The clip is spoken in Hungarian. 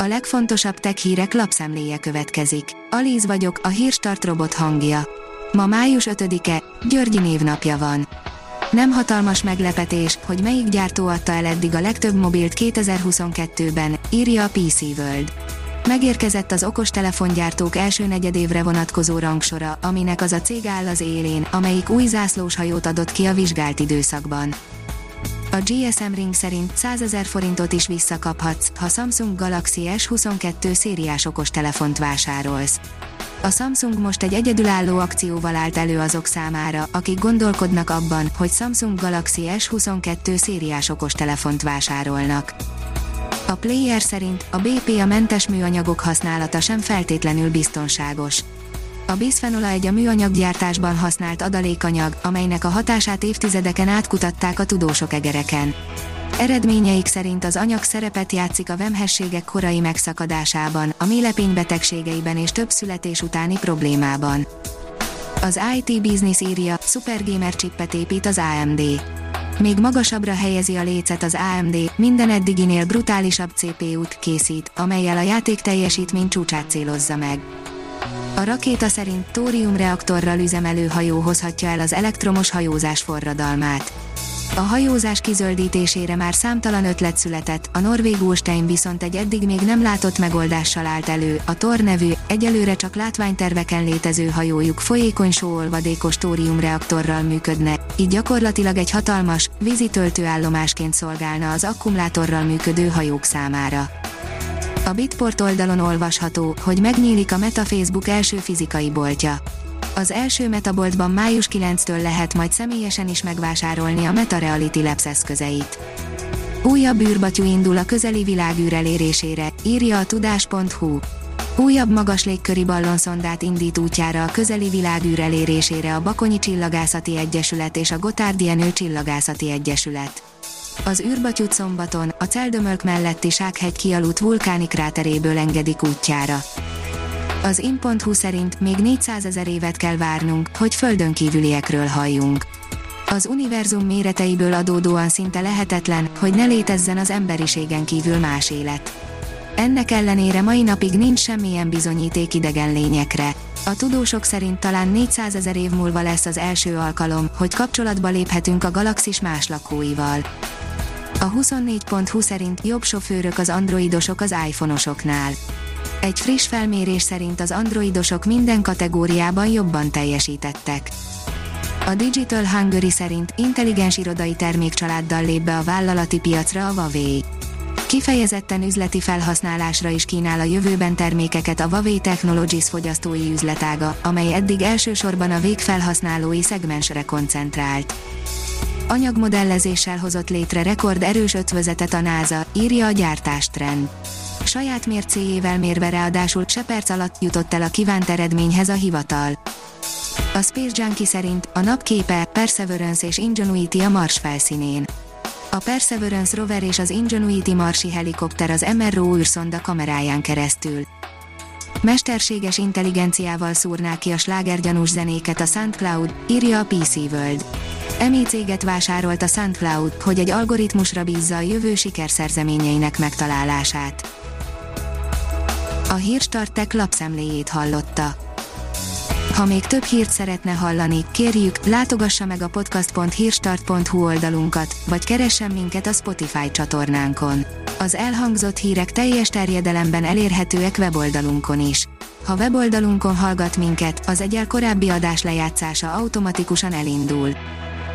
A legfontosabb tech hírek lapszemléje következik. Alíz vagyok, a Hírstart robot hangja. Ma május 5-e, Györgyi névnapja van. Nem hatalmas meglepetés, hogy melyik gyártó adta el eddig a legtöbb mobilt 2022-ben, írja a PC World. Megérkezett az okostelefongyártók első negyedévre vonatkozó rangsora, aminek az a cég áll az élén, amelyik új zászlós hajót adott ki a vizsgált időszakban. A GSM Ring szerint 100 000 forintot is visszakaphatsz, ha Samsung Galaxy S22 szériás okostelefont vásárolsz. A Samsung most egy egyedülálló akcióval állt elő azok számára, akik gondolkodnak abban, hogy Samsung Galaxy S22 szériás okostelefont vásárolnak. A Player szerint a BPA mentes műanyagok használata sem feltétlenül biztonságos. A Bisphenol-A a műanyaggyártásban használt adalékanyag, amelynek a hatását évtizedeken át kutatták a tudósok egereken. Eredményeik szerint az anyag szerepet játszik a vemhességek korai megszakadásában, a méhlepény betegségeiben és több születés utáni problémában. Az IT business írja, Super Gamer chipet épít az AMD. Még magasabbra helyezi a lécet az AMD, minden eddiginél brutálisabb CPU-t készít, amellyel a játék teljesítmény csúcsát célozza meg. A rakéta szerint tóriumreaktorral üzemelő hajó hozhatja el az elektromos hajózás forradalmát. A hajózás kizöldítésére már számtalan ötlet született, a norvég Ulstein viszont egy eddig még nem látott megoldással állt elő, a Tor nevű, egyelőre csak látványterveken létező hajójuk folyékony sóolvadékos tóriumreaktorral működne, így gyakorlatilag egy hatalmas, vízi töltőállomásként szolgálna az akkumulátorral működő hajók számára. A Bitport oldalon olvasható, hogy megnyílik a Meta Facebook első fizikai boltja. Az első Meta boltban május 9-től lehet majd személyesen is megvásárolni a Meta Reality Labs eszközeit. Újabb űrbatyú indul a közeli világűr elérésére, írja a tudás.hu. Újabb magas légköri ballonszondát indít útjára a közeli világűr elérésére a Bakonyi Csillagászati Egyesület és a Gotárdienő Csillagászati Egyesület. Az űrbatyút szombaton, a Celdömölk melletti Sághegy kialudt vulkáni kráteréből engedik útjára. Az In.hu szerint még 400 000 évet kell várnunk, hogy földönkívüliekről halljunk. Az univerzum méreteiből adódóan szinte lehetetlen, hogy ne létezzen az emberiségen kívül más élet. Ennek ellenére mai napig nincs semmilyen bizonyíték idegen lényekre. A tudósok szerint talán 400 000 év múlva lesz az első alkalom, hogy kapcsolatba léphetünk a galaxis más lakóival. A 24.hu szerint jobb sofőrök az androidosok az iPhone-osoknál. Egy friss felmérés szerint az androidosok minden kategóriában jobban teljesítettek. A Digital Hungary szerint intelligens irodai termékcsaláddal lép be a vállalati piacra a Huawei. Kifejezetten üzleti felhasználásra is kínál a jövőben termékeket a Huawei Technologies fogyasztói üzletága, amely eddig elsősorban a végfelhasználói szegmensre koncentrált. Anyagmodellezéssel hozott létre rekord erős ötvözetet a NASA, írja a gyártástrend. Saját mércéjével mérve ráadásul se perc alatt jutott el a kívánt eredményhez a hivatal. A Space Junkie szerint a napképe, Perseverance és Ingenuity a Mars felszínén. A Perseverance rover és az Ingenuity marsi helikopter az MRO űrszonda kameráján keresztül. Mesterséges intelligenciával szúrná ki a slágergyanús zenéket a SoundCloud, írja a PC World. EMI céget vásárolt a SoundCloud, hogy egy algoritmusra bízza a jövő sikerszerzeményeinek megtalálását. A Hírstart Tech lapszemléjét hallotta. Ha még több hírt szeretne hallani, kérjük, látogassa meg a podcast.hírstart.hu oldalunkat, vagy keressen minket a Spotify csatornánkon. Az elhangzott hírek teljes terjedelemben elérhetőek weboldalunkon is. Ha weboldalunkon hallgat minket, az egyel korábbi adás lejátszása automatikusan elindul.